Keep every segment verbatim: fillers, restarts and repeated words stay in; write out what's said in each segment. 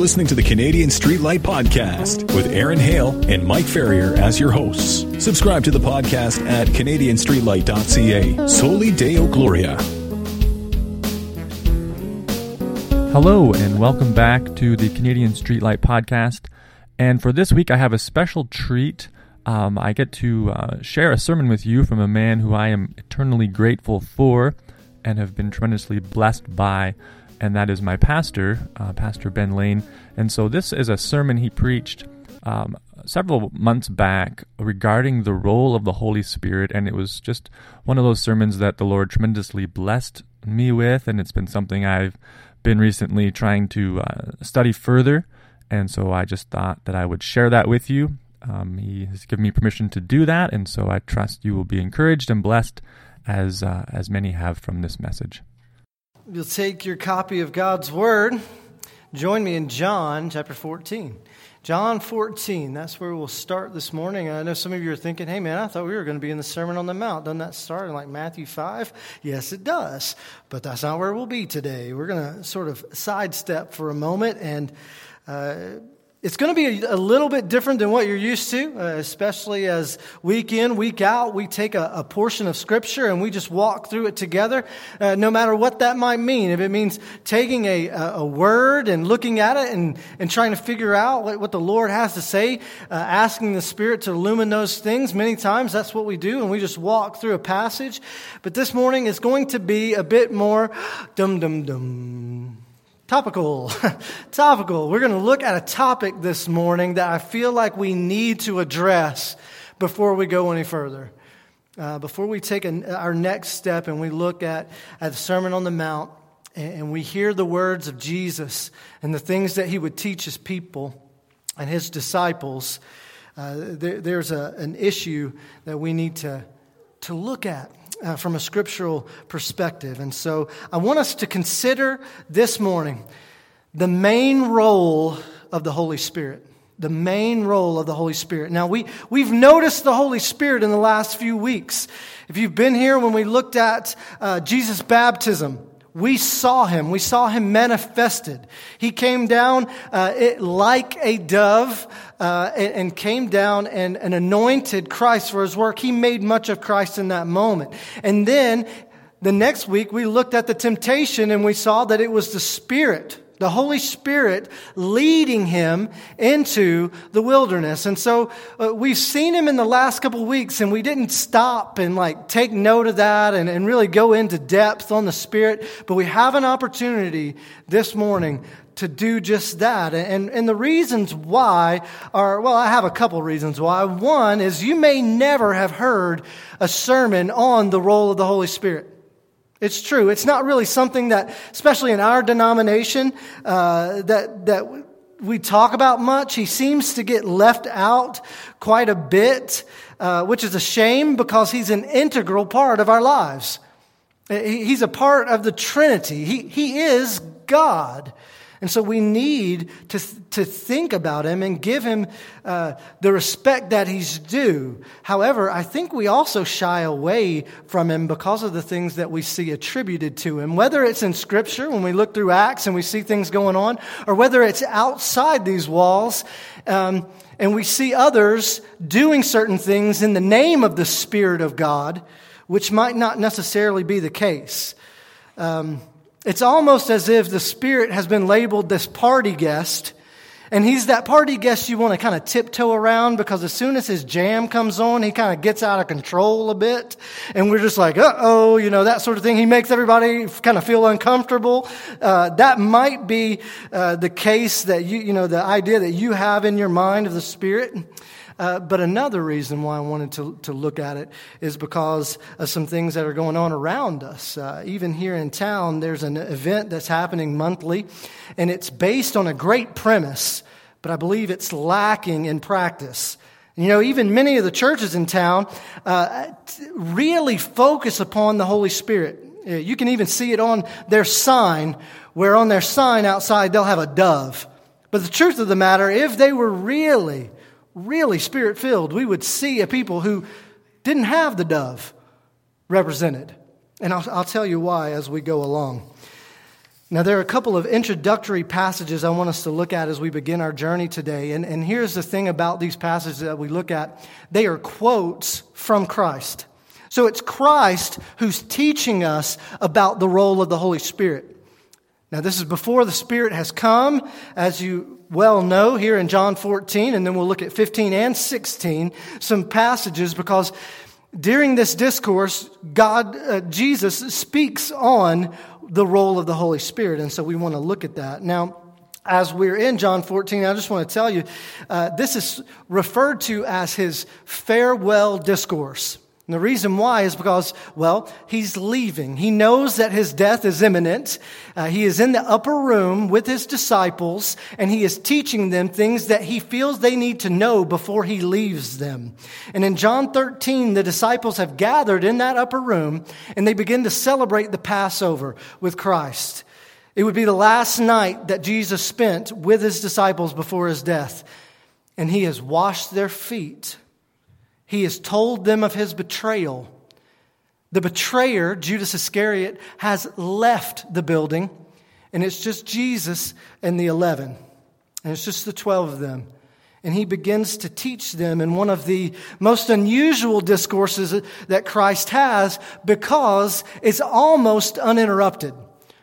listening to the Canadian Streetlight Podcast with Aaron Hale and Mike Ferrier as your hosts. Subscribe to the podcast at Canadian Streetlight dot C A. Soli Deo Gloria. Hello, and welcome back to the Canadian Streetlight Podcast. And for this week, I have a special treat. Um, I get to uh, share a sermon with you from a man who I am eternally grateful for and have been tremendously blessed by, and that is my pastor, uh, Pastor Ben Lane. And so this is a sermon he preached um, several months back regarding the role of the Holy Spirit, and it was just one of those sermons that the Lord tremendously blessed me with, and it's been something I've been recently trying to uh, study further, and so I just thought that I would share that with you. Um, he has given me permission to do that, and so I trust you will be encouraged and blessed as uh, as many have from this message. You'll take your copy of God's Word. Join me in John chapter fourteen. John fourteen, that's where we'll start this morning. I know some of you are thinking, hey man, I thought we were going to be in the Sermon on the Mount. Doesn't that start in like Matthew five? Yes, it does, but that's not where we'll be today. We're going to sort of sidestep for a moment, and uh it's going to be a little bit different than what you're used to, especially as week in, week out, we take a, a portion of Scripture and we just walk through it together, uh, no matter what that might mean. If it means taking a, a word and looking at it and, and trying to figure out what, what the Lord has to say, uh, asking the Spirit to illumine those things, many times that's what we do, and we just walk through a passage. But this morning is going to be a bit more dum-dum-dum. Topical, topical. We're going to look at a topic this morning that I feel like we need to address before we go any further, uh, before we take an, our next step and we look at, at the Sermon on the Mount and, and we hear the words of Jesus and the things that he would teach his people and his disciples. Uh, there, there's a, an issue that we need to, to look at. Uh, from a scriptural perspective. And so I want us to consider this morning the main role of the Holy Spirit. The main role of the Holy Spirit. Now, we, we've noticed the Holy Spirit in the last few weeks. If you've been here when we looked at uh, Jesus' baptism, we saw him. We saw him manifested. He came down uh, it, like a dove uh, and, and came down and, and anointed Christ for his work. He made much of Christ in that moment. And then the next week we looked at the temptation and we saw that it was the Spirit, the Holy Spirit, leading him into the wilderness. And so uh, we've seen him in the last couple weeks, and we didn't stop and like take note of that and, and really go into depth on the Spirit. But we have an opportunity this morning to do just that. And, and the reasons why are, well, I have a couple reasons why. One is you may never have heard a sermon on the role of the Holy Spirit. It's true. It's not really something that, especially in our denomination, uh, that that we talk about much. He seems to get left out quite a bit, uh, which is a shame because he's an integral part of our lives. He's a part of the Trinity. He he is God. And so we need to to think about him and give him uh, the respect that he's due. However, I think we also shy away from him because of the things that we see attributed to him. Whether it's in Scripture, when we look through Acts and we see things going on, or whether it's outside these walls um, and we see others doing certain things in the name of the Spirit of God, which might not necessarily be the case. Um It's almost as if the Spirit has been labeled this party guest, and he's that party guest you want to kind of tiptoe around because as soon as his jam comes on, he kind of gets out of control a bit, and we're just like, uh-oh, you know, that sort of thing. He makes everybody kind of feel uncomfortable. Uh, that might be uh, the case that you, you know, the idea that you have in your mind of the Spirit. Uh, but another reason why I wanted to, to look at it is because of some things that are going on around us. Uh, even here in town, there's an event that's happening monthly, and it's based on a great premise, but I believe it's lacking in practice. You know, even many of the churches in town uh, really focus upon the Holy Spirit. You can even see it on their sign, where on their sign outside they'll have a dove. But the truth of the matter, if they were really really Spirit-filled, we would see a people who didn't have the dove represented. And I'll, I'll tell you why as we go along. Now, there are a couple of introductory passages I want us to look at as we begin our journey today. And, and here's the thing about these passages that we look at. They are quotes from Christ. So it's Christ who's teaching us about the role of the Holy Spirit. Now, this is before the Spirit has come, as you well know, here in John fourteen, and then we'll look at fifteen and sixteen, some passages, because during this discourse, God, uh, Jesus speaks on the role of the Holy Spirit, and so we want to look at that. Now, as we're in John fourteen, I just want to tell you, uh, this is referred to as his farewell discourse. And the reason why is because, well, he's leaving. He knows that his death is imminent. Uh, he is in the upper room with his disciples, and he is teaching them things that he feels they need to know before he leaves them. And in John thirteen, the disciples have gathered in that upper room, and they begin to celebrate the Passover with Christ. It would be the last night that Jesus spent with his disciples before his death, and he has washed their feet. He has told them of his betrayal. The betrayer, Judas Iscariot, has left the building, and it's just Jesus and the eleven, and it's just the twelve of them. And he begins to teach them in one of the most unusual discourses that Christ has, because it's almost uninterrupted.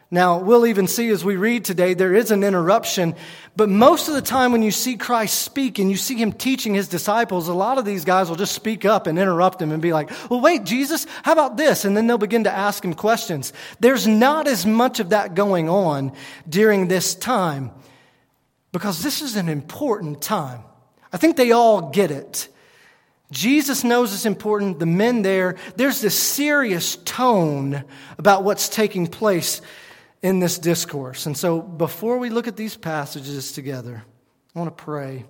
Now, we'll even see as we read today, there is an interruption. But most of the time when you see Christ speak and you see him teaching his disciples, a lot of these guys will just speak up and interrupt him and be like, well, wait, Jesus, how about this? And then they'll begin to ask him questions. There's not as much of that going on during this time, because this is an important time. I think they all get it. Jesus knows it's important. The men there, there's this serious tone about what's taking place in this discourse. And so before we look at these passages together, I want to pray,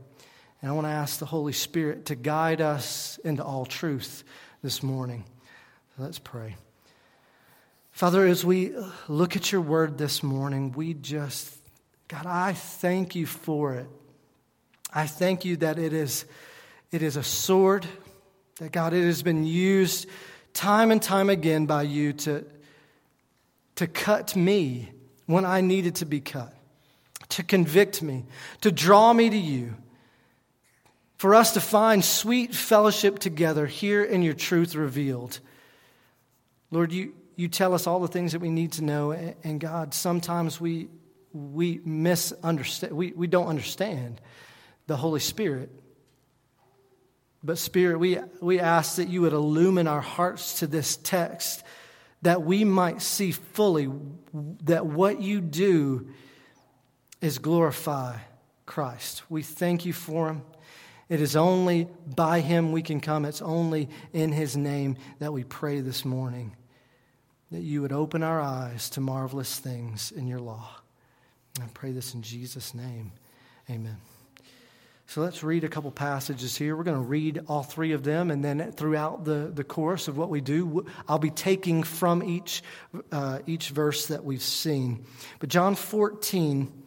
and I want to ask the Holy Spirit to guide us into all truth this morning. Let's pray. Father, as we look at your word this morning, we just, God, I thank you for it. I thank you that it is, it is a sword, that God, it has been used time and time again by you to to cut me when I needed to be cut, to convict me, to draw me to you, for us to find sweet fellowship together here in your truth revealed. Lord, you, you tell us all the things that we need to know, and, and God, sometimes we we misunderstand, we, we don't understand the Holy Spirit. But Spirit, we, we ask that you would illumine our hearts to this text, that we might see fully that what you do is glorify Christ. We thank you for him. It is only by him we can come. It's only in his name that we pray this morning, that you would open our eyes to marvelous things in your law. I pray this in Jesus' name. Amen. So let's read a couple passages here. We're going to read all three of them, and then throughout the, the course of what we do, I'll be taking from each uh, each verse that we've seen. But John fourteen,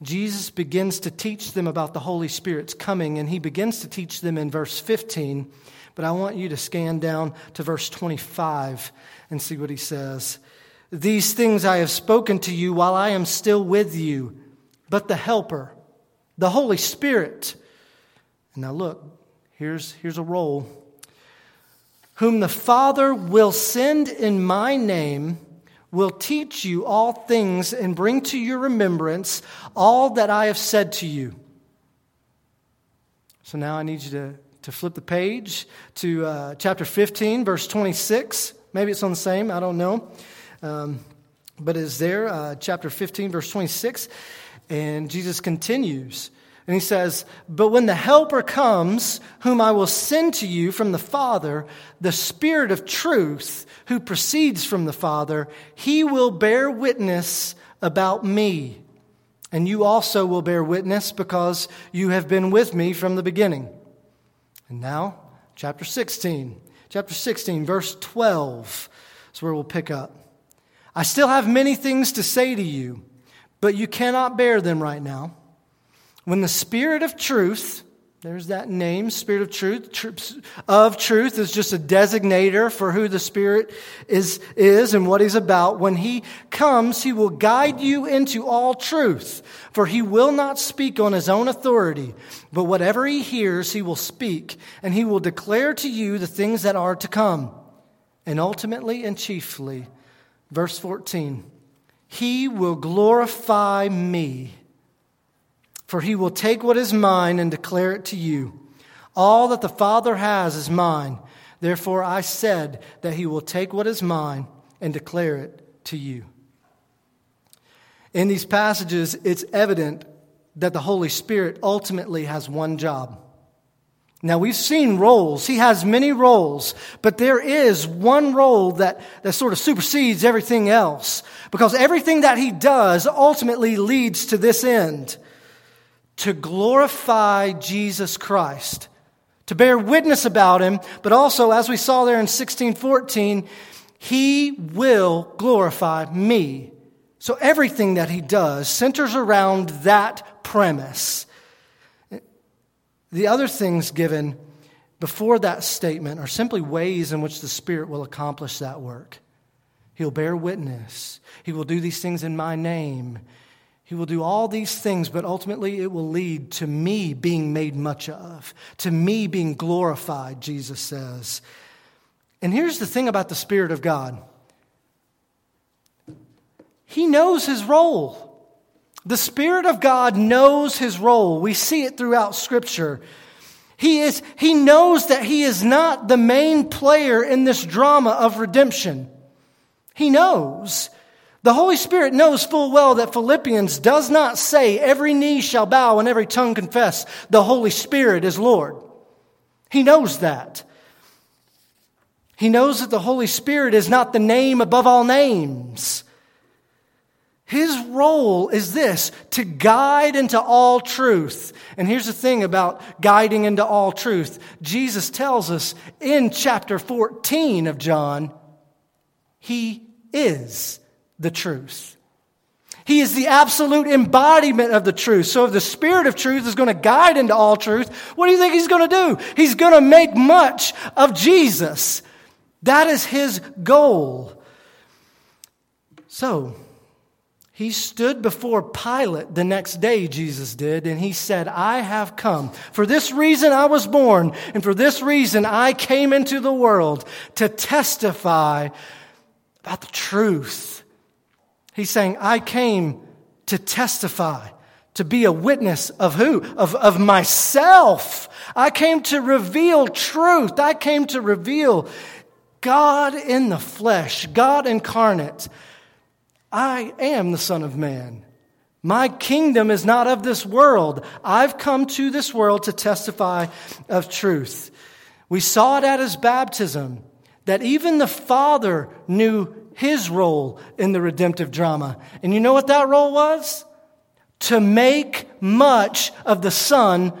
Jesus begins to teach them about the Holy Spirit's coming, and he begins to teach them in verse fifteen. But I want you to scan down to verse twenty-five and see what he says. These things I have spoken to you while I am still with you, but the Helper, the Holy Spirit. And now look, here's, here's a role. Whom the Father will send in my name, will teach you all things and bring to your remembrance all that I have said to you. So now I need you to, to flip the page to uh, chapter fifteen, verse twenty-six. Maybe it's on the same, I don't know. Um, but it's there, uh, chapter fifteen, verse twenty-six. And Jesus continues, and he says, but when the Helper comes, whom I will send to you from the Father, the Spirit of truth, who proceeds from the Father, he will bear witness about me. And you also will bear witness, because you have been with me from the beginning. And now, chapter sixteen. Chapter sixteen, verse twelve is where we'll pick up. I still have many things to say to you, but you cannot bear them right now. When the Spirit of truth, There's that name, Spirit of Truth. Tr- of Truth is just a designator for who the Spirit is, is and what He's about. When He comes, He will guide you into all truth, for He will not speak on His own authority, but whatever He hears, He will speak, and He will declare to you the things that are to come. And ultimately and chiefly, verse fourteen, He will glorify me. For He will take what is mine and declare it to you. All that the Father has is mine. Therefore I said that He will take what is mine and declare it to you. In these passages, it's evident that the Holy Spirit ultimately has one job. Now, we've seen roles. He has many roles, but there is one role that, that sort of supersedes everything else, because everything that He does ultimately leads to this end. To glorify Jesus Christ, to bear witness about Him, but also, as we saw there in sixteen fourteen, He will glorify me. So everything that He does centers around that premise. The other things given before that statement are simply ways in which the Spirit will accomplish that work. He'll bear witness. He will do these things in my name. He will do all these things, but ultimately it will lead to me being made much of, to me being glorified, Jesus says. And here's the thing about the Spirit of God. He knows His role. The Spirit of God knows His role. We see it throughout Scripture. He is, he knows that He is not the main player in this drama of redemption. He knows. The Holy Spirit knows full well that Philippians does not say every knee shall bow and every tongue confess the Holy Spirit is Lord. He knows that. He knows that the Holy Spirit is not the name above all names. His role is this, to guide into all truth. And here's the thing about guiding into all truth. Jesus tells us in chapter fourteen of John, He is the truth. He is the absolute embodiment of the truth. So if the Spirit of Truth is going to guide into all truth, what do you think He's going to do? He's going to make much of Jesus. That is His goal. So He stood before Pilate the next day, Jesus did, and He said, I have come. For this reason I was born, and for this reason I came into the world, to testify about the truth. He's saying, I came to testify, to be a witness of who? Of, of myself. I came to reveal truth. I came to reveal God in the flesh, God incarnate. I am the Son of Man. My kingdom is not of this world. I've come to this world to testify of truth. We saw it at His baptism, that even the Father knew His role in the redemptive drama. And you know what that role was? To make much of the Son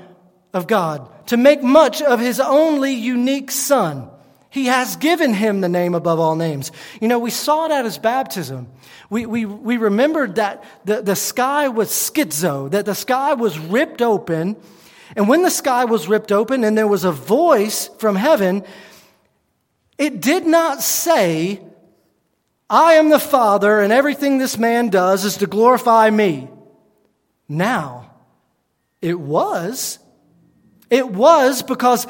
of God. To make much of His only unique Son. He has given Him the name above all names. You know, we saw it at His baptism. We we we remembered that the, the sky was schizo, that the sky was ripped open. And when the sky was ripped open and there was a voice from heaven, it did not say, I am the Father, and everything this man does is to glorify me. Now, it was. It was, because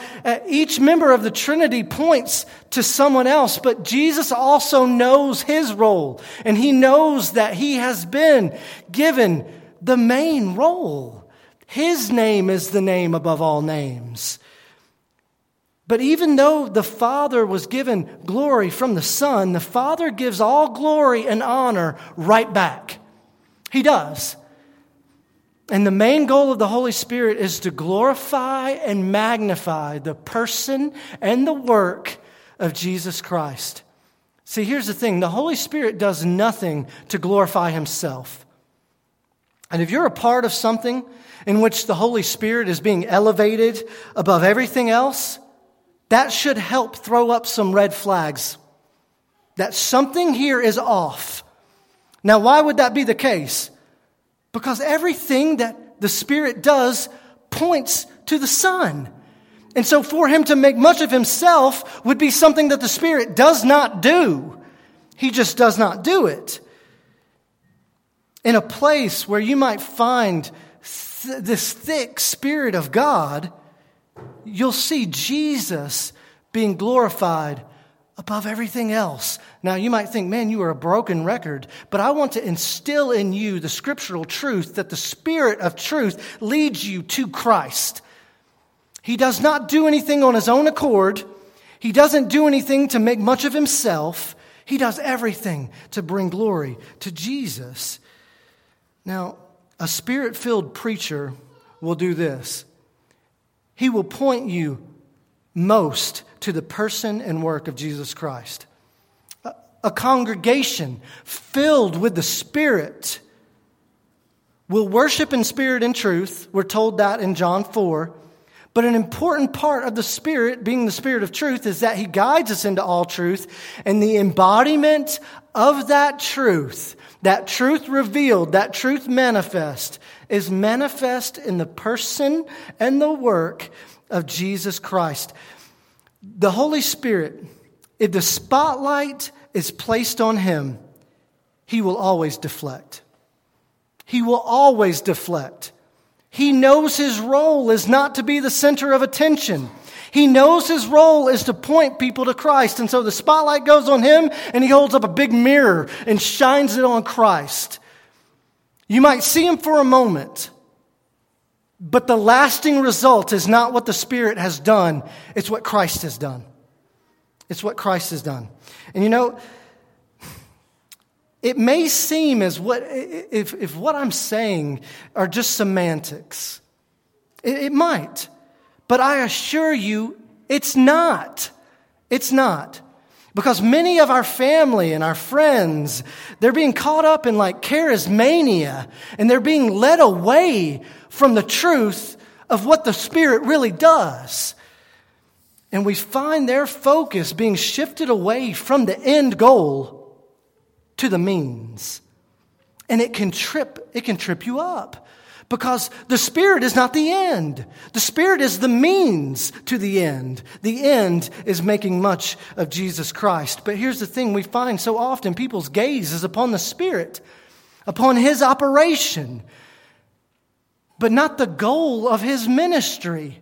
each member of the Trinity points to someone else, but Jesus also knows His role, and He knows that He has been given the main role. His name is the name above all names. But even though the Father was given glory from the Son, the Father gives all glory and honor right back. He does. And the main goal of the Holy Spirit is to glorify and magnify the person and the work of Jesus Christ. See, here's the thing. The Holy Spirit does nothing to glorify Himself. And if you're a part of something in which the Holy Spirit is being elevated above everything else, that should help throw up some red flags that something here is off. Now, why would that be the case? Because everything that the Spirit does points to the Son. And so for him to make much of himself would be something that the Spirit does not do. He just does not do it. In a place where you might find th- this thick Spirit of God, you'll see Jesus being glorified above everything else. Now, you might think, man, you are a broken record, but I want to instill in you the scriptural truth that the Spirit of truth leads you to Christ. He does not do anything on his own accord. He doesn't do anything to make much of himself. He does everything to bring glory to Jesus. Now, a Spirit-filled preacher will do this. He will point you most to the person and work of Jesus Christ. A congregation filled with the Spirit will worship in spirit and truth. We're told that in John four. But an important part of the Spirit, being the Spirit of truth, is that he guides us into all truth. And the embodiment of that truth, that truth revealed, that truth manifest, is manifest in the person and the work of Jesus Christ. The Holy Spirit, if the spotlight is placed on him, he will always deflect. He will always deflect. He knows his role is not to be the center of attention. He knows his role is to point people to Christ. And so the spotlight goes on him, and he holds up a big mirror and shines it on Christ. You might see him for a moment, but the lasting result is not what the Spirit has done. It's what Christ has done. It's what Christ has done. And you know, it may seem as what if, if what I'm saying are just semantics. It, it might. But I assure you, it's not. It's not. Because many of our family and our friends, they're being caught up in like charismania, and they're being led away from the truth of what the Spirit really does. And we find their focus being shifted away from the end goal to the means. And it can trip, it can trip you up. Because the Spirit is not the end. The Spirit is the means to the end. The end is making much of Jesus Christ. But here's the thing we find so often, people's gaze is upon the Spirit, upon his operation, but not the goal of his ministry.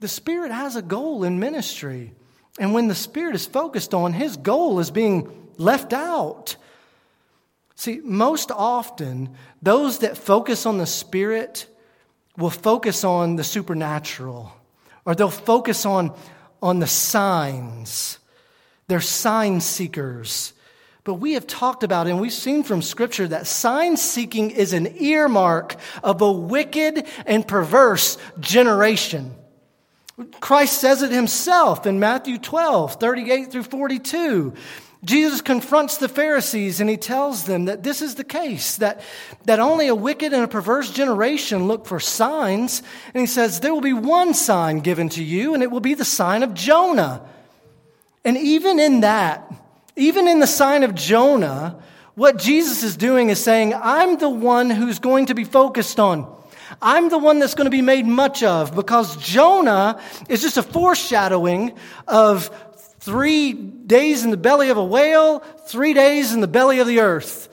The Spirit has a goal in ministry. And when the Spirit is focused on, his goal is being left out. See, most often, those that focus on the Spirit will focus on the supernatural, or they'll focus on, on the signs. They're sign seekers. But we have talked about, and we've seen from Scripture, that sign seeking is an earmark of a wicked and perverse generation. Christ says it himself in Matthew twelve, thirty-eight through forty-two. Jesus confronts the Pharisees and he tells them that this is the case, that, that only a wicked and a perverse generation look for signs. And he says, there will be one sign given to you, and it will be the sign of Jonah. And even in that, even in the sign of Jonah, what Jesus is doing is saying, I'm the one who's going to be focused on. I'm the one that's going to be made much of, because Jonah is just a foreshadowing of Three days in the belly of a whale, three days in the belly of the earth.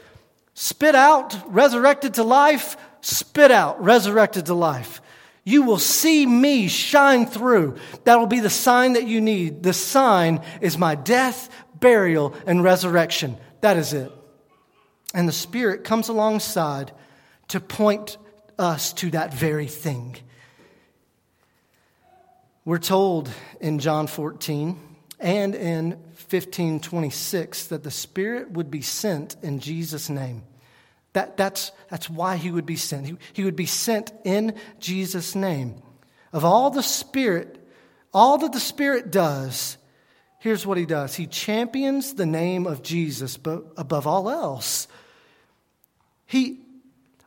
Spit out, resurrected to life, spit out, resurrected to life. You will see me shine through. That'll be the sign that you need. The sign is my death, burial, and resurrection. That is it. And the Spirit comes alongside to point us to that very thing. We're told in John fourteen... and in fifteen twenty-six, that the Spirit would be sent in Jesus' name. That, that's, that's why he would be sent. He, he would be sent in Jesus' name. Of all the Spirit, all that the Spirit does, here's what he does. He champions the name of Jesus, but above all else, he,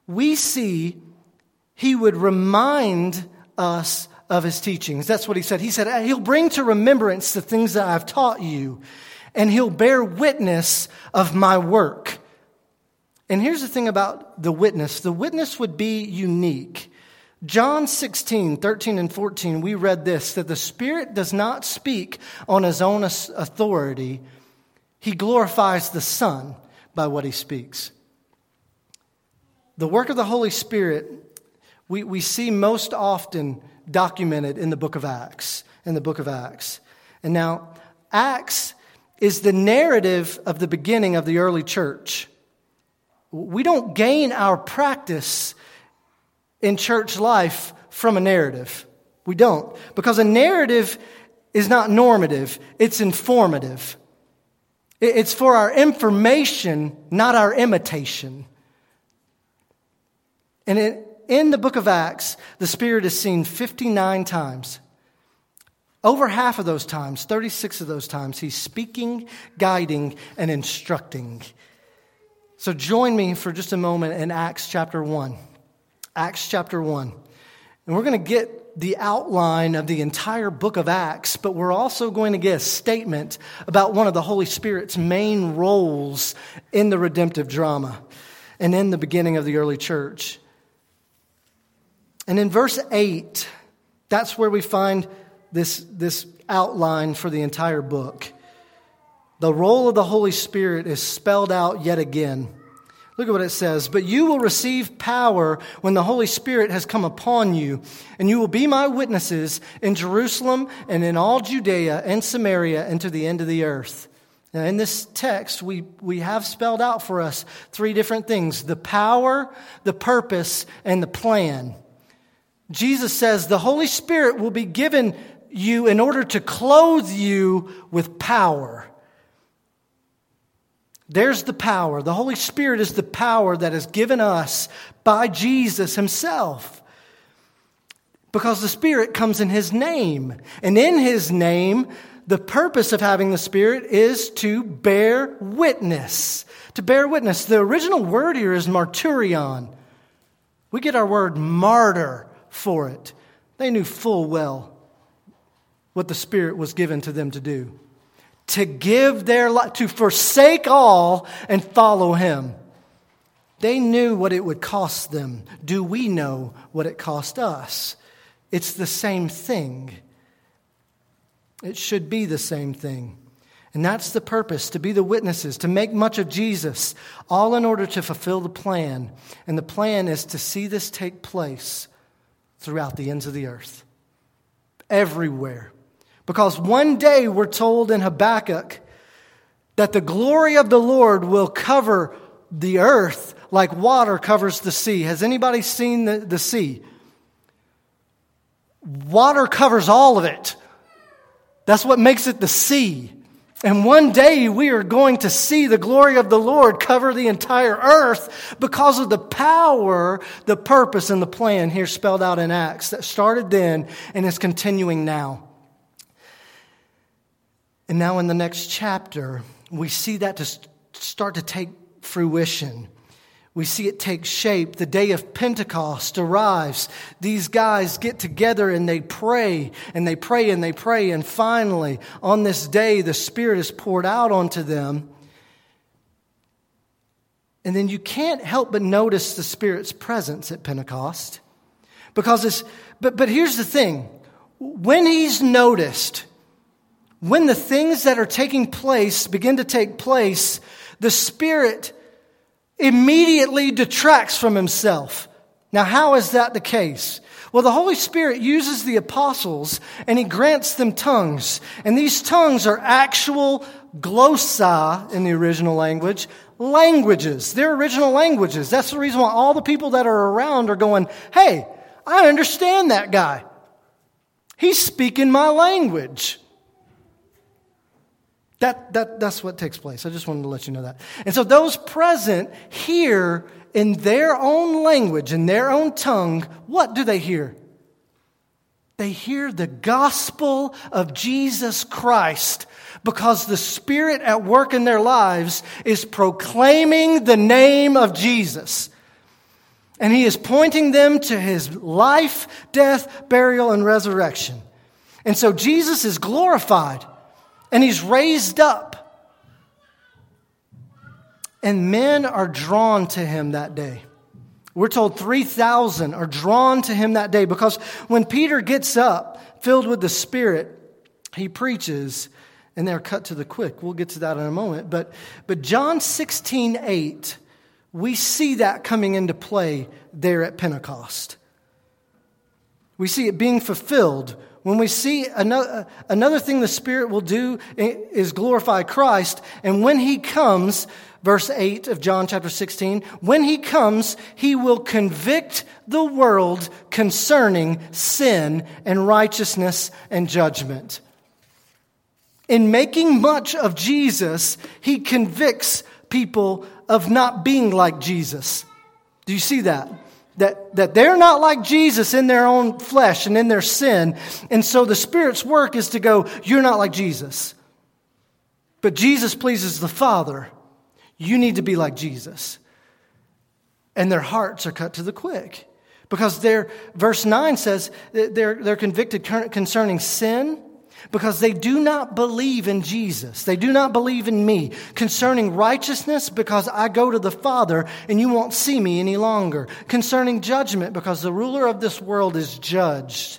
we see he would remind us of his teachings. That's what he said. He said, he'll bring to remembrance the things that I've taught you, and he'll bear witness of my work. And here's the thing about the witness. The witness would be unique. John sixteen, thirteen, and fourteen, we read this, that the Spirit does not speak on his own authority. He glorifies the Son by what he speaks. The work of the Holy Spirit, we, we see most often documented in the book of Acts, in the book of Acts. And now, Acts is the narrative of the beginning of the early church. We don't gain our practice in church life from a narrative. We don't. Because a narrative is not normative. It's informative. It's for our information, not our imitation. And it, in the book of Acts, the Spirit is seen fifty-nine times. Over half of those times, thirty-six of those times, he's speaking, guiding, and instructing. So join me for just a moment in Acts chapter one. Acts chapter one. And we're going to get the outline of the entire book of Acts, but we're also going to get a statement about one of the Holy Spirit's main roles in the redemptive drama and in the beginning of the early church. And in verse eight, that's where we find this, this outline for the entire book. The role of the Holy Spirit is spelled out yet again. Look at what it says. But you will receive power when the Holy Spirit has come upon you, and you will be my witnesses in Jerusalem and in all Judea and Samaria and to the end of the earth. Now, in this text, we, we have spelled out for us three different things: the power, the purpose, and the plan. Jesus says the Holy Spirit will be given you in order to clothe you with power. There's the power. The Holy Spirit is the power that is given us by Jesus himself, because the Spirit comes in his name. And in his name, the purpose of having the Spirit is to bear witness. To bear witness. The original word here is martyrion. We get our word martyr for it. They knew full well what the Spirit was given to them to do. To give their life, to forsake all and follow him. They knew what it would cost them. Do we know what it cost us? It's the same thing. It should be the same thing. And that's the purpose, to be the witnesses, to make much of Jesus, all in order to fulfill the plan. And the plan is to see this take place throughout the ends of the earth, everywhere. Because one day we're told in Habakkuk that the glory of the Lord will cover the earth like water covers the sea. Has anybody seen the, the sea? Water covers all of it. That's what makes it the sea. And one day we are going to see the glory of the Lord cover the entire earth because of the power, the purpose, and the plan here spelled out in Acts that started then and is continuing now. And now in the next chapter, we see that to start to take fruition. We see it take shape. The day of Pentecost arrives. These guys get together and they pray, and they pray, and they pray. And finally, on this day, the Spirit is poured out onto them. And then you can't help but notice the Spirit's presence at Pentecost. Because it's, but, but here's the thing. When he's noticed, when the things that are taking place begin to take place, the Spirit immediately detracts from himself. Now, how is that the case? Well, the Holy Spirit uses the apostles and he grants them tongues. And these tongues are actual glossa in the original language, languages. They're original languages. That's the reason why all the people that are around are going, hey, I understand that guy. He's speaking my language. That, that, that's what takes place. I just wanted to let you know that. And so those present hear in their own language, in their own tongue, what do they hear? They hear the gospel of Jesus Christ, because the Spirit at work in their lives is proclaiming the name of Jesus. And he is pointing them to his life, death, burial, and resurrection. And so Jesus is glorified. And he's raised up. And men are drawn to him that day. We're told three thousand are drawn to him that day, because when Peter gets up, filled with the Spirit, he preaches, and they're cut to the quick. We'll get to that in a moment. But but John sixteen eight, we see that coming into play there at Pentecost. We see it being fulfilled. When we see another, another thing the Spirit will do is glorify Christ. And when he comes, verse eight of John chapter sixteen, when he comes, he will convict the world concerning sin and righteousness and judgment. In making much of Jesus, he convicts people of not being like Jesus. Do you see that? That that they're not like Jesus in their own flesh and in their sin. And so the Spirit's work is to go, you're not like Jesus. But Jesus pleases the Father. You need to be like Jesus. And their hearts are cut to the quick. Because they're, verse nine says, they're, they're convicted concerning sin because they do not believe in Jesus. They do not believe in me. Concerning righteousness, because I go to the Father and you won't see me any longer. Concerning judgment, because the ruler of this world is judged.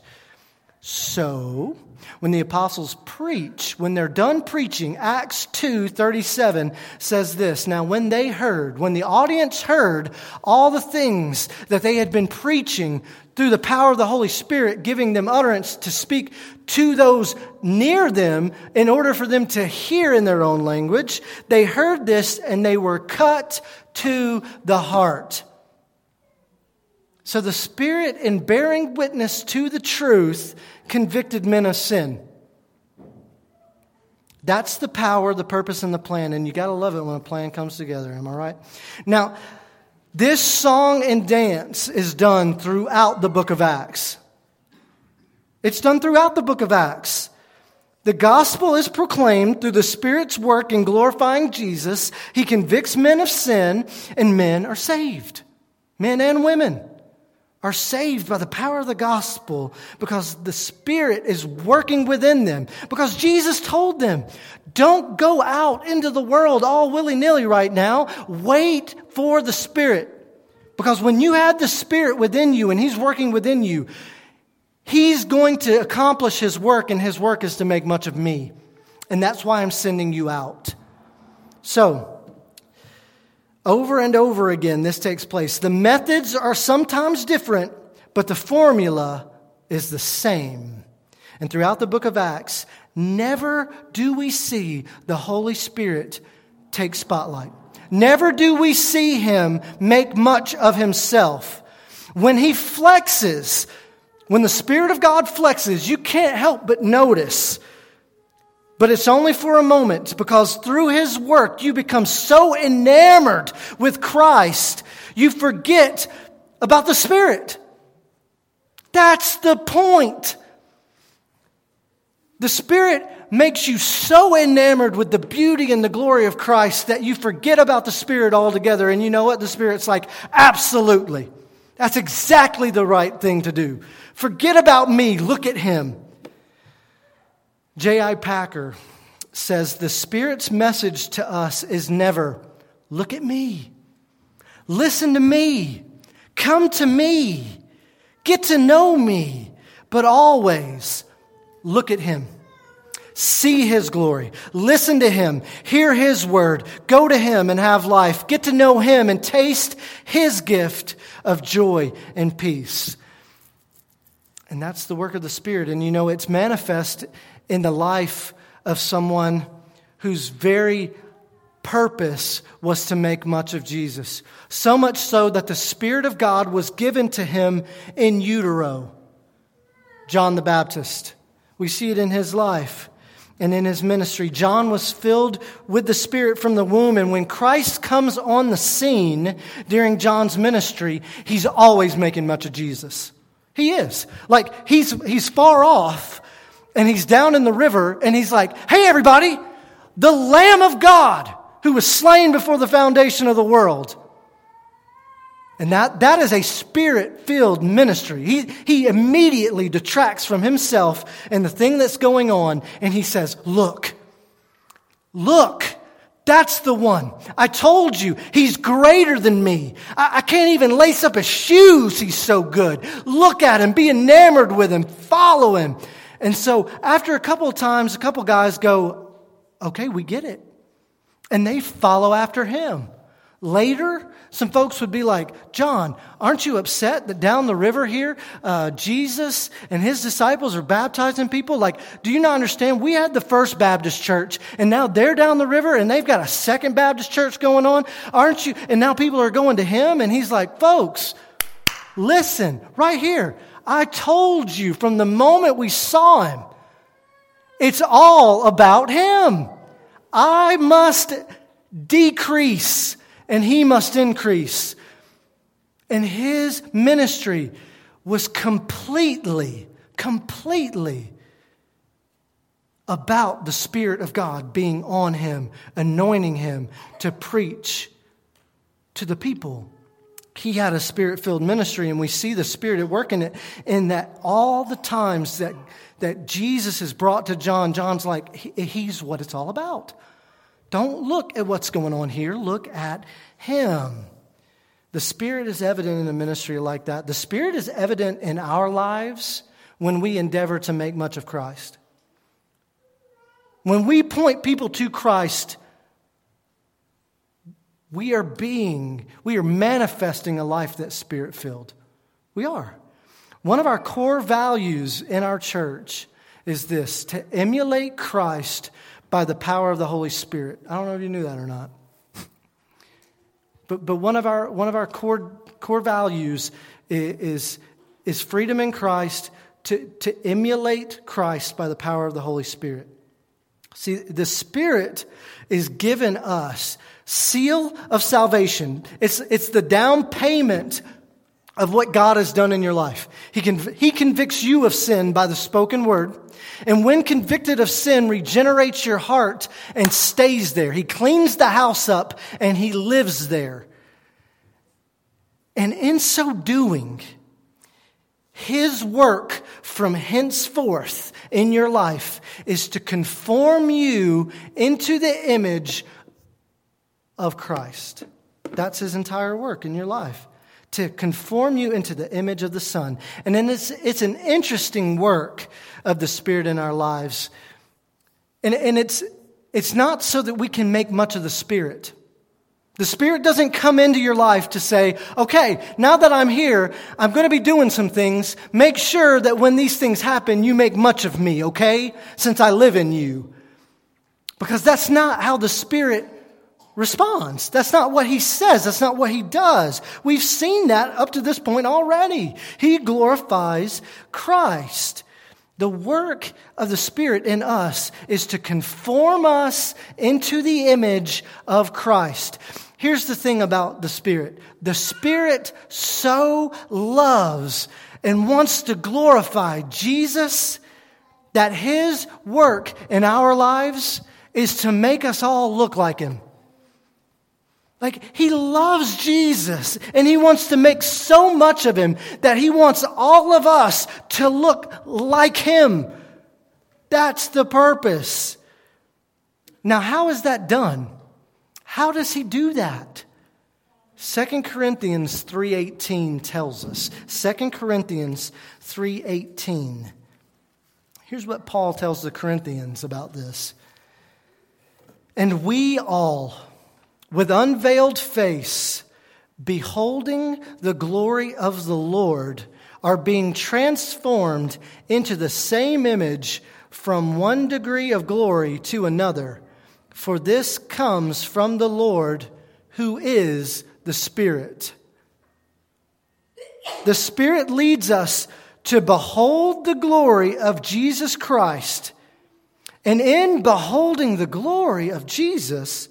So, when the apostles preach, when they're done preaching, Acts two thirty-seven says this. Now, when they heard, when the audience heard all the things that they had been preaching through the power of the Holy Spirit, giving them utterance to speak to those near them in order for them to hear in their own language, they heard this and they were cut to the heart. So the Spirit, in bearing witness to the truth, convicted men of sin. That's the power, the purpose, and the plan. And you got to love it when a plan comes together. Am I right? Now, this song and dance is done throughout the book of Acts. It's done throughout the book of Acts. The gospel is proclaimed through the Spirit's work in glorifying Jesus. He convicts men of sin, and men are saved. Men and women are saved by the power of the gospel because the Spirit is working within them. Because Jesus told them, don't go out into the world all willy-nilly right now. Wait for the Spirit. Because when you have the Spirit within you and he's working within you, he's going to accomplish his work, and his work is to make much of me. And that's why I'm sending you out. So, over and over again, this takes place. The methods are sometimes different, but the formula is the same. And throughout the book of Acts, never do we see the Holy Spirit take spotlight. Never do we see him make much of himself. When he flexes, when the Spirit of God flexes, you can't help but notice. But it's only for a moment, because through his work, you become so enamored with Christ, you forget about the Spirit. That's the point. The Spirit makes you so enamored with the beauty and the glory of Christ that you forget about the Spirit altogether. And you know what? The Spirit's like, absolutely. That's exactly the right thing to do. Forget about me. Look at him. J I. Packer says, the Spirit's message to us is never, look at me, listen to me, come to me, get to know me, but always look at him, see his glory, listen to him, hear his word, go to him and have life, get to know him and taste his gift of joy and peace. And that's the work of the Spirit. And you know, it's manifest in the life of someone whose very purpose was to make much of Jesus. So much so that the Spirit of God was given to him in utero. John the Baptist. We see it in his life and in his ministry. John was filled with the Spirit from the womb. And when Christ comes on the scene during John's ministry, he's always making much of Jesus. He is. Like, he's he's far off. And he's down in the river, and he's like, hey, everybody, the Lamb of God who was slain before the foundation of the world. And that, that is a Spirit-filled ministry. He, he immediately detracts from himself and the thing that's going on, and he says, look, look, That's the one. I told you, he's greater than me. I, I can't even lace up his shoes. He's so good. Look at him. Be enamored with him. Follow him. And so after a couple of times, a couple guys go, okay, we get it. And they follow after him. Later, some folks would be like, John, aren't you upset that down the river here, uh, Jesus and his disciples are baptizing people? Like, do you not understand? We had the first Baptist church, and now they're down the river, and they've got a second Baptist church going on. Aren't you? And now people are going to him, and he's like, folks, listen, right here. I told you from the moment we saw him, it's all about him. I must decrease and he must increase. And his ministry was completely, completely about the Spirit of God being on him, anointing him to preach to the people. He had a Spirit-filled ministry, and we see the Spirit at work in it, in that all the times that, that Jesus is brought to John, John's like, he, he's what it's all about. Don't look at what's going on here. Look at him. The Spirit is evident in a ministry like that. The Spirit is evident in our lives when we endeavor to make much of Christ. When we point people to Christ, we are being, we are manifesting a life that's Spirit-filled. We are. One of our core values in our church is this, to emulate Christ by the power of the Holy Spirit. I don't know if you knew that or not. But but one of our one of our core core values is is freedom in Christ, to, to emulate Christ by the power of the Holy Spirit. See, the Spirit is given us seal of salvation. It's, it's the down payment of what God has done in your life. He conv- he convicts you of sin by the spoken word. And when convicted of sin, regenerates your heart and stays there. He cleans the house up and he lives there. And in so doing, his work from henceforth in your life is to conform you into the image of Christ. That's his entire work in your life, to conform you into the image of the Son. And then it's, it's an interesting work of the Spirit in our lives. And, and it's, it's not so that we can make much of the Spirit. The Spirit doesn't come into your life to say, okay, now that I'm here, I'm going to be doing some things. Make sure that when these things happen, you make much of me, okay? Since I live in you. Because that's not how the Spirit responds. That's not what he says. That's not what he does. We've seen that up to this point already. He glorifies Christ. The work of the Spirit in us is to conform us into the image of Christ. Here's the thing about the Spirit. The Spirit so loves and wants to glorify Jesus that his work in our lives is to make us all look like him. Like, he loves Jesus, and he wants to make so much of him that he wants all of us to look like him. That's the purpose. Now, how is that done? How does he do that? Second Corinthians three eighteen tells us. Second Corinthians three eighteen. Here's what Paul tells the Corinthians about this. And we all, with unveiled face, beholding the glory of the Lord, are being transformed into the same image from one degree of glory to another. For this comes from the Lord, who is the Spirit. The Spirit leads us to behold the glory of Jesus Christ. And in beholding the glory of Jesus,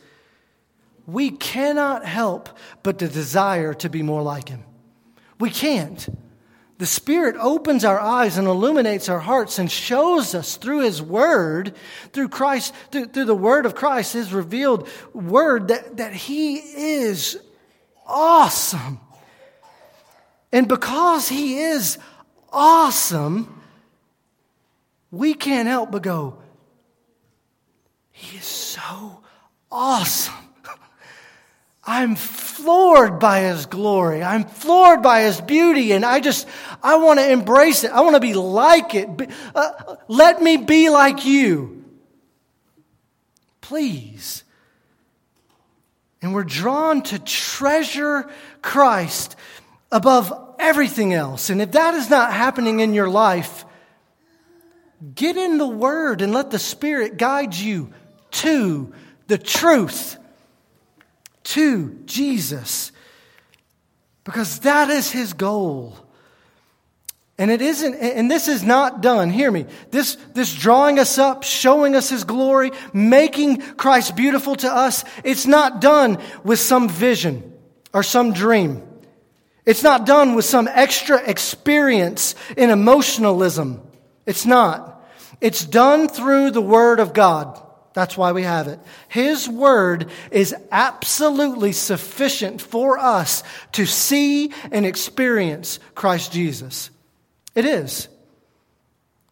we cannot help but to desire to be more like him. We can't. The Spirit opens our eyes and illuminates our hearts and shows us through his word, through Christ, through, through the word of Christ, his revealed word, that, that he is awesome. And because he is awesome, we can't help but go, he is so awesome. I'm floored by his glory. I'm floored by his beauty. And I just, I want to embrace it. I want to be like it. Uh, let me be like you. Please. And we're drawn to treasure Christ above everything else. And if that is not happening in your life, get in the Word and let the Spirit guide you to the truth, to Jesus, because that is his goal. And it isn't, and this is not done, hear me, this this drawing us up, showing us his glory, making Christ beautiful to us, it's not done with some vision or some dream. It's not done with some extra experience in emotionalism. It's not. It's done through the Word of God. That's why we have it. His Word is absolutely sufficient for us to see and experience Christ Jesus. It is.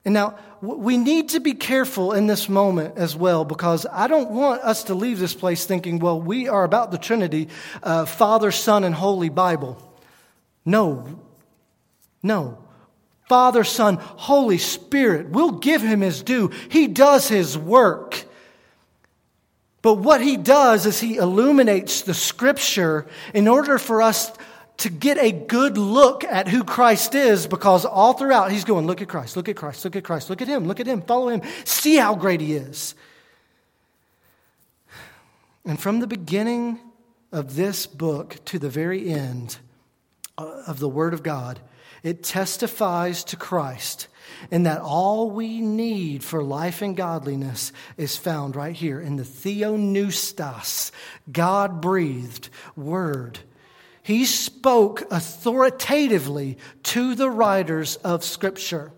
And now, we need to be careful in this moment as well, because I don't want us to leave this place thinking, well, we are about the Trinity, uh, Father, Son, and Holy Bible. No. No. Father, Son, Holy Spirit. We'll give him his due. He does his work. But what he does is he illuminates the Scripture in order for us to get a good look at who Christ is, because all throughout he's going, look at Christ, look at Christ, look at Christ, look at him, look at him, follow him, see how great he is. And from the beginning of this book to the very end of the Word of God, it testifies to Christ, and that all we need for life and godliness is found right here in the theonoustos, God-breathed Word. He spoke authoritatively to the writers of Scripture.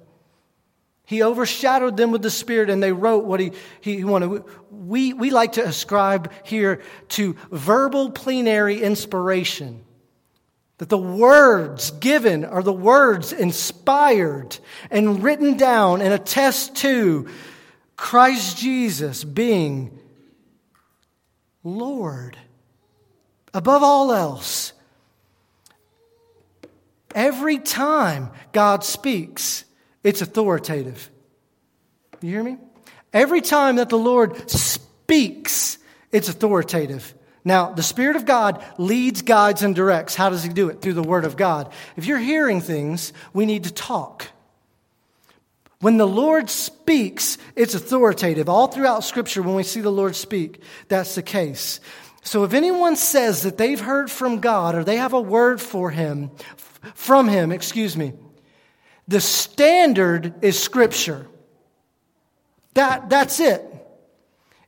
He overshadowed them with the Spirit, and they wrote what he, he wanted. We, we like to ascribe here to verbal plenary inspiration. That the words given are the words inspired and written down and attest to Christ Jesus being Lord above all else. Every time God speaks, it's authoritative. You hear me? Every time that the Lord speaks, it's authoritative. Now, the Spirit of God leads, guides, and directs. How does he do it? Through the Word of God. If you're hearing things, we need to talk. When the Lord speaks, it's authoritative. All throughout Scripture, when we see the Lord speak, that's the case. So if anyone says that they've heard from God, or they have a word for him, from him, excuse me, the standard is Scripture. That, that's it.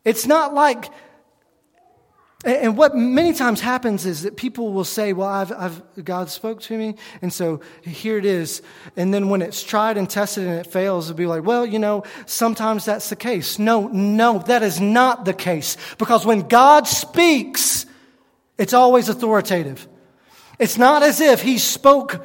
It's not like... And what many times happens is that people will say, well, I've, I've, God spoke to me, and so here it is. And then when it's tried and tested and it fails, it'll be like, well, you know, sometimes that's the case. No, no, that is not the case. Because when God speaks, it's always authoritative. It's not as if he spoke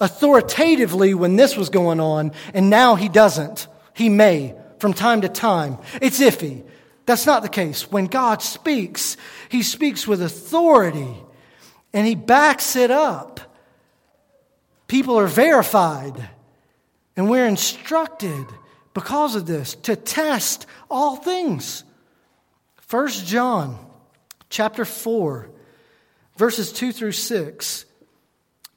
authoritatively when this was going on, and now he doesn't. He may, from time to time. It's iffy. That's not the case. When God speaks, he speaks with authority, and he backs it up. People are verified, and we're instructed because of this to test all things. First John chapter four, verses two through six.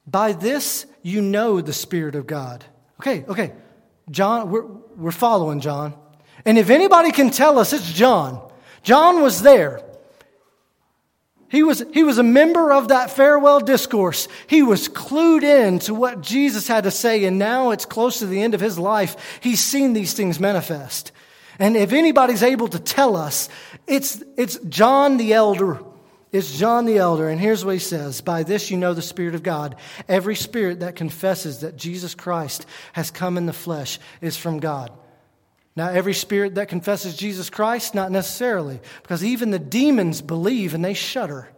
By this you know the Spirit of God. Okay, okay. John, we're, we're following John. And if anybody can tell us, it's John. John was there. He was, he was a member of that farewell discourse. He was clued in to what Jesus had to say, and now it's close to the end of his life. He's seen these things manifest. And if anybody's able to tell us, it's, it's John the Elder. It's John the Elder, and here's what he says. By this you know the Spirit of God. Every spirit that confesses that Jesus Christ has come in the flesh is from God. Now, every spirit that confesses Jesus Christ, not necessarily, because even the demons believe and they shudder.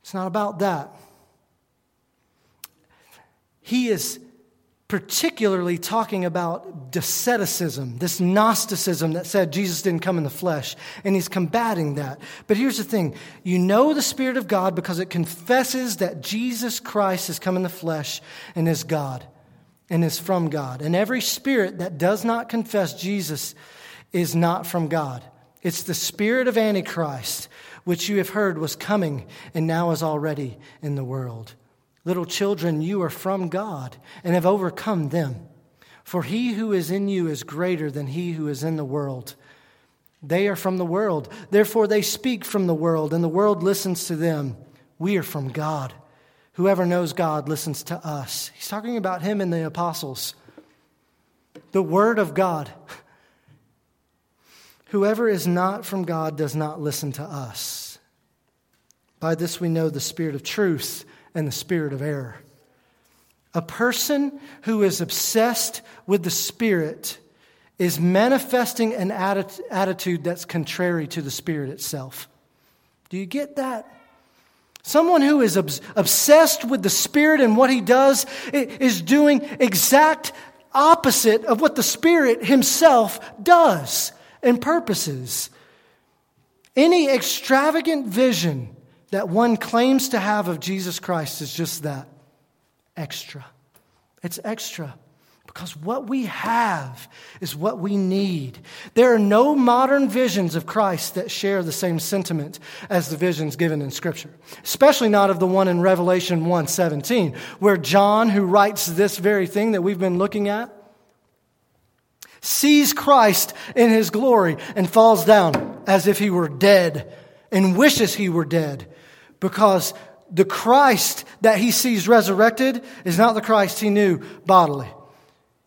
It's not about that. He is particularly talking about asceticism, this Gnosticism that said Jesus didn't come in the flesh, and he's combating that. But here's the thing. You know the Spirit of God because it confesses that Jesus Christ has come in the flesh and is God and is from God. And every spirit that does not confess Jesus is not from God. It's the spirit of Antichrist, which you have heard was coming and now is already in the world. Little children, you are from God and have overcome them. For he who is in you is greater than he who is in the world. They are from the world. Therefore, they speak from the world, and the world listens to them. We are from God. Whoever knows God listens to us. He's talking about him and the apostles. The word of God. Whoever is not from God does not listen to us. By this we know the spirit of truth and the spirit of error. A person who is obsessed with the Spirit is manifesting an atti- attitude that's contrary to the Spirit itself. Do you get that? Someone who is ob- obsessed with the Spirit and what he does is doing exact opposite of what the Spirit himself does and purposes. Any extravagant vision that one claims to have of Jesus Christ is just that, extra. It's extra because what we have is what we need. There are no modern visions of Christ that share the same sentiment as the visions given in Scripture, especially not of the one in Revelation one seventeen, where John, who writes this very thing that we've been looking at, sees Christ in his glory and falls down as if he were dead and wishes he were dead, because the Christ that he sees resurrected is not the Christ he knew bodily.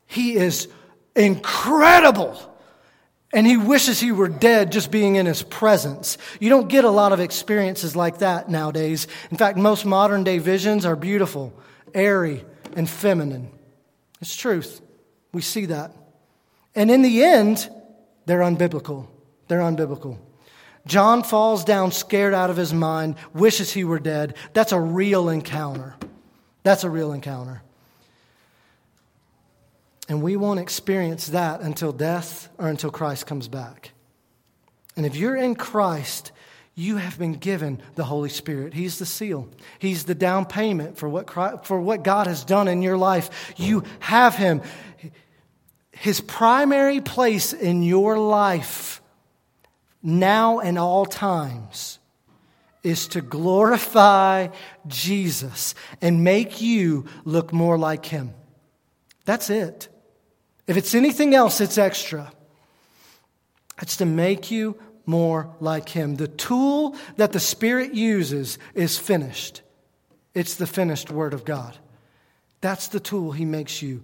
He is incredible, and he wishes he were dead just being in his presence. You don't get a lot of experiences like that nowadays. In fact, most modern day visions are beautiful, airy, and feminine. It's truth. We see that. And in the end, they're unbiblical. They're unbiblical. John falls down scared out of his mind, wishes he were dead. That's a real encounter. That's a real encounter. And we won't experience that until death or until Christ comes back. And if you're in Christ, you have been given the Holy Spirit. He's the seal. He's the down payment for what Christ, for what God has done in your life. You have him. His primary place in your life now and all times is to glorify Jesus and make you look more like him. That's it. If it's anything else, it's extra. It's to make you more like him. The tool that the Spirit uses is finished. It's the finished Word of God. That's the tool he makes you.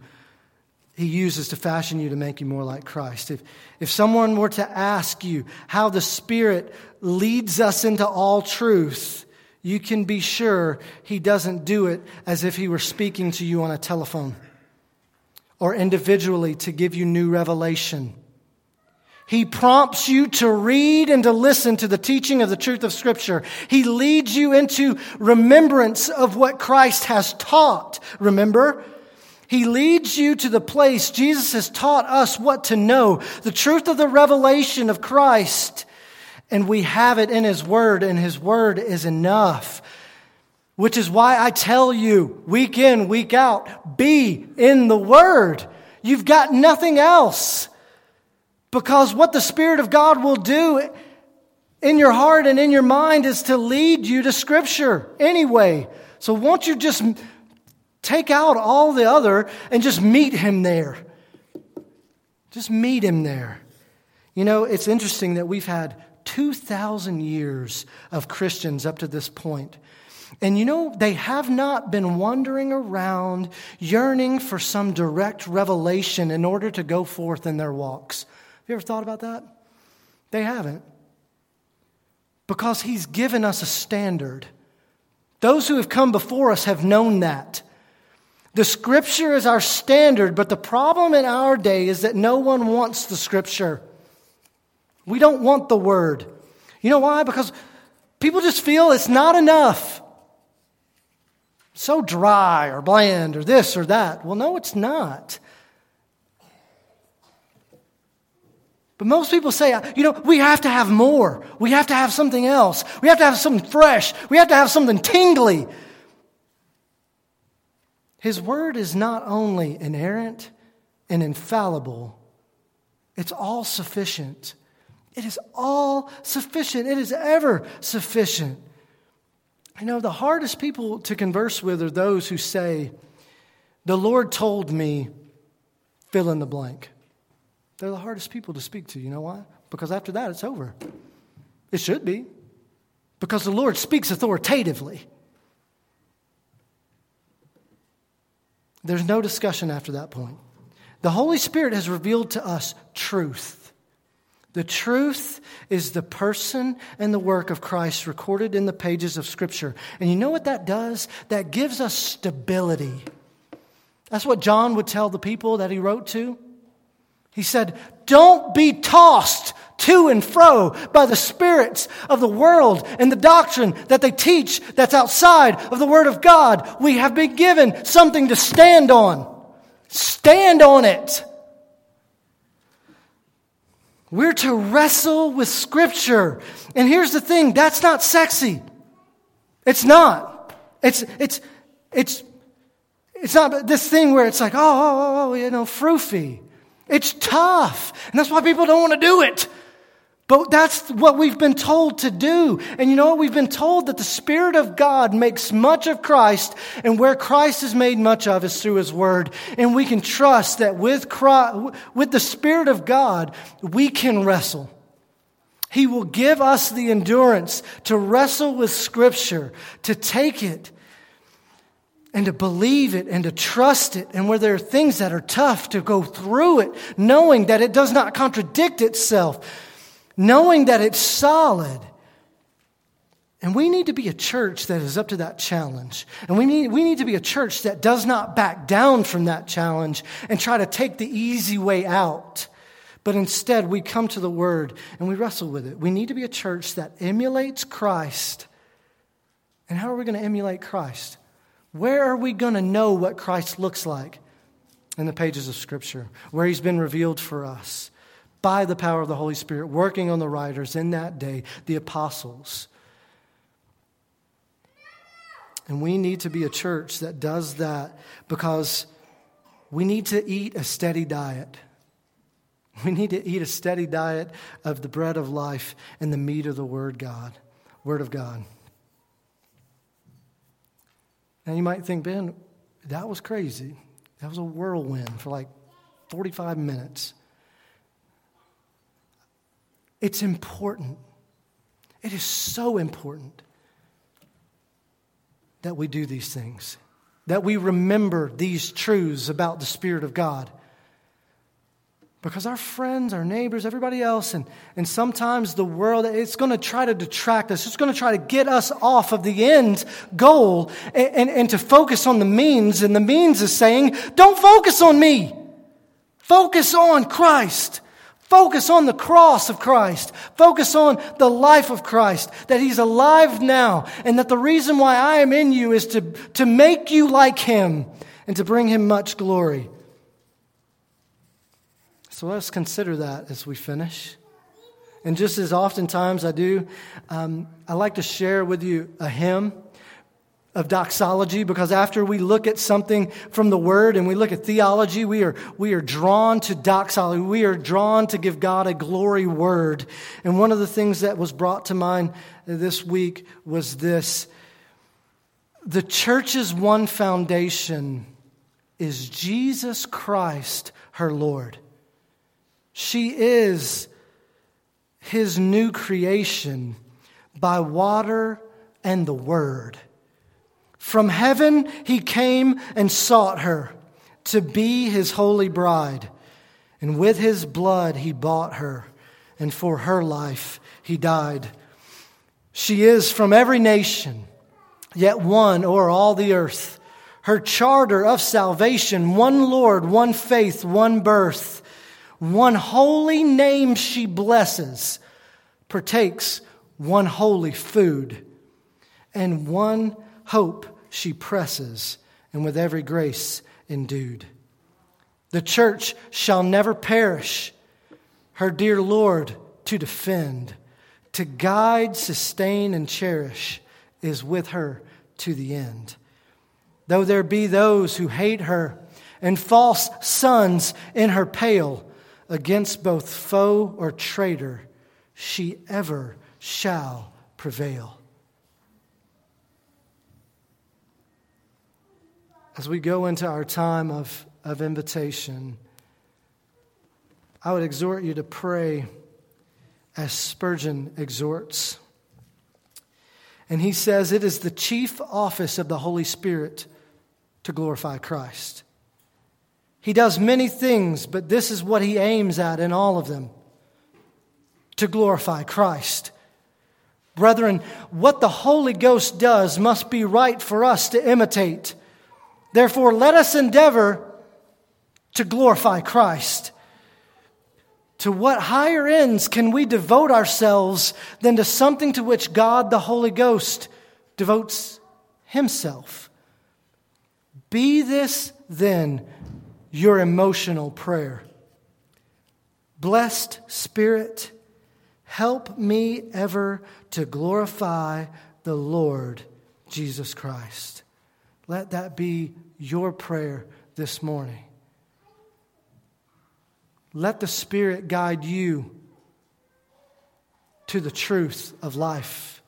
He uses to fashion you to make you more like Christ. If, if someone were to ask you how the Spirit leads us into all truth, you can be sure he doesn't do it as if he were speaking to you on a telephone or individually to give you new revelation. He prompts you to read and to listen to the teaching of the truth of Scripture. He leads you into remembrance of what Christ has taught. Remember? He leads you to the place Jesus has taught us what to know, the truth of the revelation of Christ, and we have it in his word, and his word is enough, which is why I tell you week in, week out, be in the word. You've got nothing else, because what the Spirit of God will do in your heart and in your mind is to lead you to Scripture anyway. So won't you just take out all the other and just meet him there. Just meet him there. You know, it's interesting that we've had two thousand years of Christians up to this point. And you know, they have not been wandering around yearning for some direct revelation in order to go forth in their walks. Have you ever thought about that? They haven't. Because he's given us a standard. Those who have come before us have known that. The Scripture is our standard, but the problem in our day is that no one wants the Scripture. We don't want the Word. You know why? Because people just feel it's not enough. so dry or bland or this or that. Well, no, it's not. But most people say, you know, we have to have more. We have to have something else. We have to have something fresh. We have to have something tingly. His word is not only inerrant and infallible, it's all sufficient. It is all sufficient. It is ever sufficient. You know, the hardest people to converse with are those who say, the Lord told me, fill in the blank. They're the hardest people to speak to. You know why? Because after that, it's over. It should be. Because the Lord speaks authoritatively. There's no discussion after that point. The Holy Spirit has revealed to us truth. The truth is the person and the work of Christ recorded in the pages of Scripture. And you know what that does? That gives us stability. That's what John would tell the people that he wrote to. He said, don't be tossed to and fro by the spirits of the world and the doctrine that they teach that's outside of the Word of God. We have been given something to stand on. Stand on it. We're to wrestle with Scripture. And here's the thing, that's not sexy. It's not. It's, it's, it's, it's not this thing where it's like, oh, oh, oh you know, froofy. It's tough, and that's why people don't want to do it. But that's what we've been told to do. And you know what? We've been told that the Spirit of God makes much of Christ, and where Christ is made much of is through His Word. And we can trust that with Christ, with the Spirit of God, we can wrestle. He will give us the endurance to wrestle with Scripture, to take it, and to believe it and to trust it, and where there are things that are tough, to go through it, knowing that it does not contradict itself, knowing that it's solid. And we need to be a church that is up to that challenge. And we need, we need to be a church that does not back down from that challenge and try to take the easy way out. But instead, we come to the Word and we wrestle with it. We need to be a church that emulates Christ. And how are we going to emulate Christ? Where are we going to know what Christ looks like? In the pages of Scripture, where He's been revealed for us by the power of the Holy Spirit, working on the writers in that day, the apostles. And we need to be a church that does that because we need to eat a steady diet. We need to eat a steady diet of the bread of life and the meat of the Word God, Word of God. Now you might think, Ben, that was crazy. That was a whirlwind for like forty-five minutes. It's important. It is so important that we do these things, that we remember these truths about the Spirit of God. Because our friends, our neighbors, everybody else, and, and sometimes the world, it's going to try to detract us. It's going to try to get us off of the end goal and, and, and to focus on the means. And the means is saying, don't focus on me. Focus on Christ. Focus on the cross of Christ. Focus on the life of Christ, that He's alive now, and that the reason why I am in you is to, to make you like Him and to bring Him much glory. So let's consider that as we finish. And just as oftentimes I do, um, I like to share with you a hymn of doxology, because after we look at something from the Word and we look at theology, we are we are drawn to doxology. We are drawn to give God a glory word. And one of the things that was brought to mind this week was this: the church's one foundation is Jesus Christ, her Lord. She is His new creation by water and the Word. From heaven He came and sought her to be His holy bride. And with His blood He bought her, and for her life He died. She is from every nation, yet one o'er all the earth. Her charter of salvation, one Lord, one faith, one birth. One holy name she blesses, partakes one holy food, and one hope she presses, and with every grace endued. The church shall never perish, her dear Lord to defend, to guide, sustain, and cherish is with her to the end. Though there be those who hate her and false sons in her pale, against both foe or traitor, she ever shall prevail. As we go into our time of, of invitation, I would exhort you to pray as Spurgeon exhorts. And he says, it is the chief office of the Holy Spirit to glorify Christ. He does many things, but this is what he aims at in all of them, to glorify Christ. Brethren, what the Holy Ghost does must be right for us to imitate. Therefore, let us endeavor to glorify Christ. To what higher ends can we devote ourselves than to something to which God the Holy Ghost devotes himself? Be this, then, your emotional prayer. Blessed Spirit, help me ever to glorify the Lord Jesus Christ. Let that be your prayer this morning. Let the Spirit guide you to the truth of life,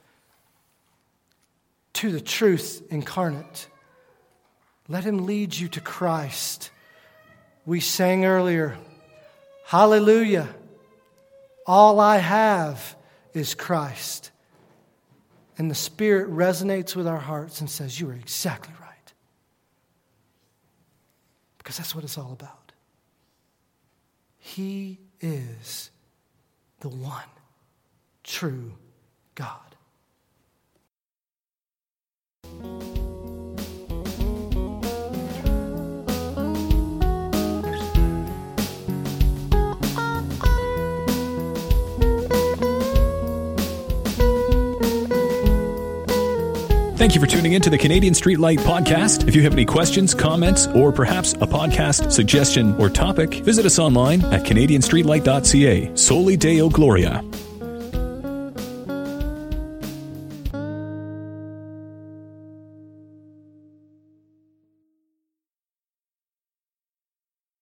to the truth incarnate. Let him lead you to Christ. We sang earlier, hallelujah, all I have is Christ. And the Spirit resonates with our hearts and says, you are exactly right. Because that's what it's all about. He is the one true God. Thank you for tuning in to the Canadian Streetlight Podcast. If you have any questions, comments, or perhaps a podcast suggestion or topic, visit us online at Canadian Streetlight dot C A. Soli Deo Gloria.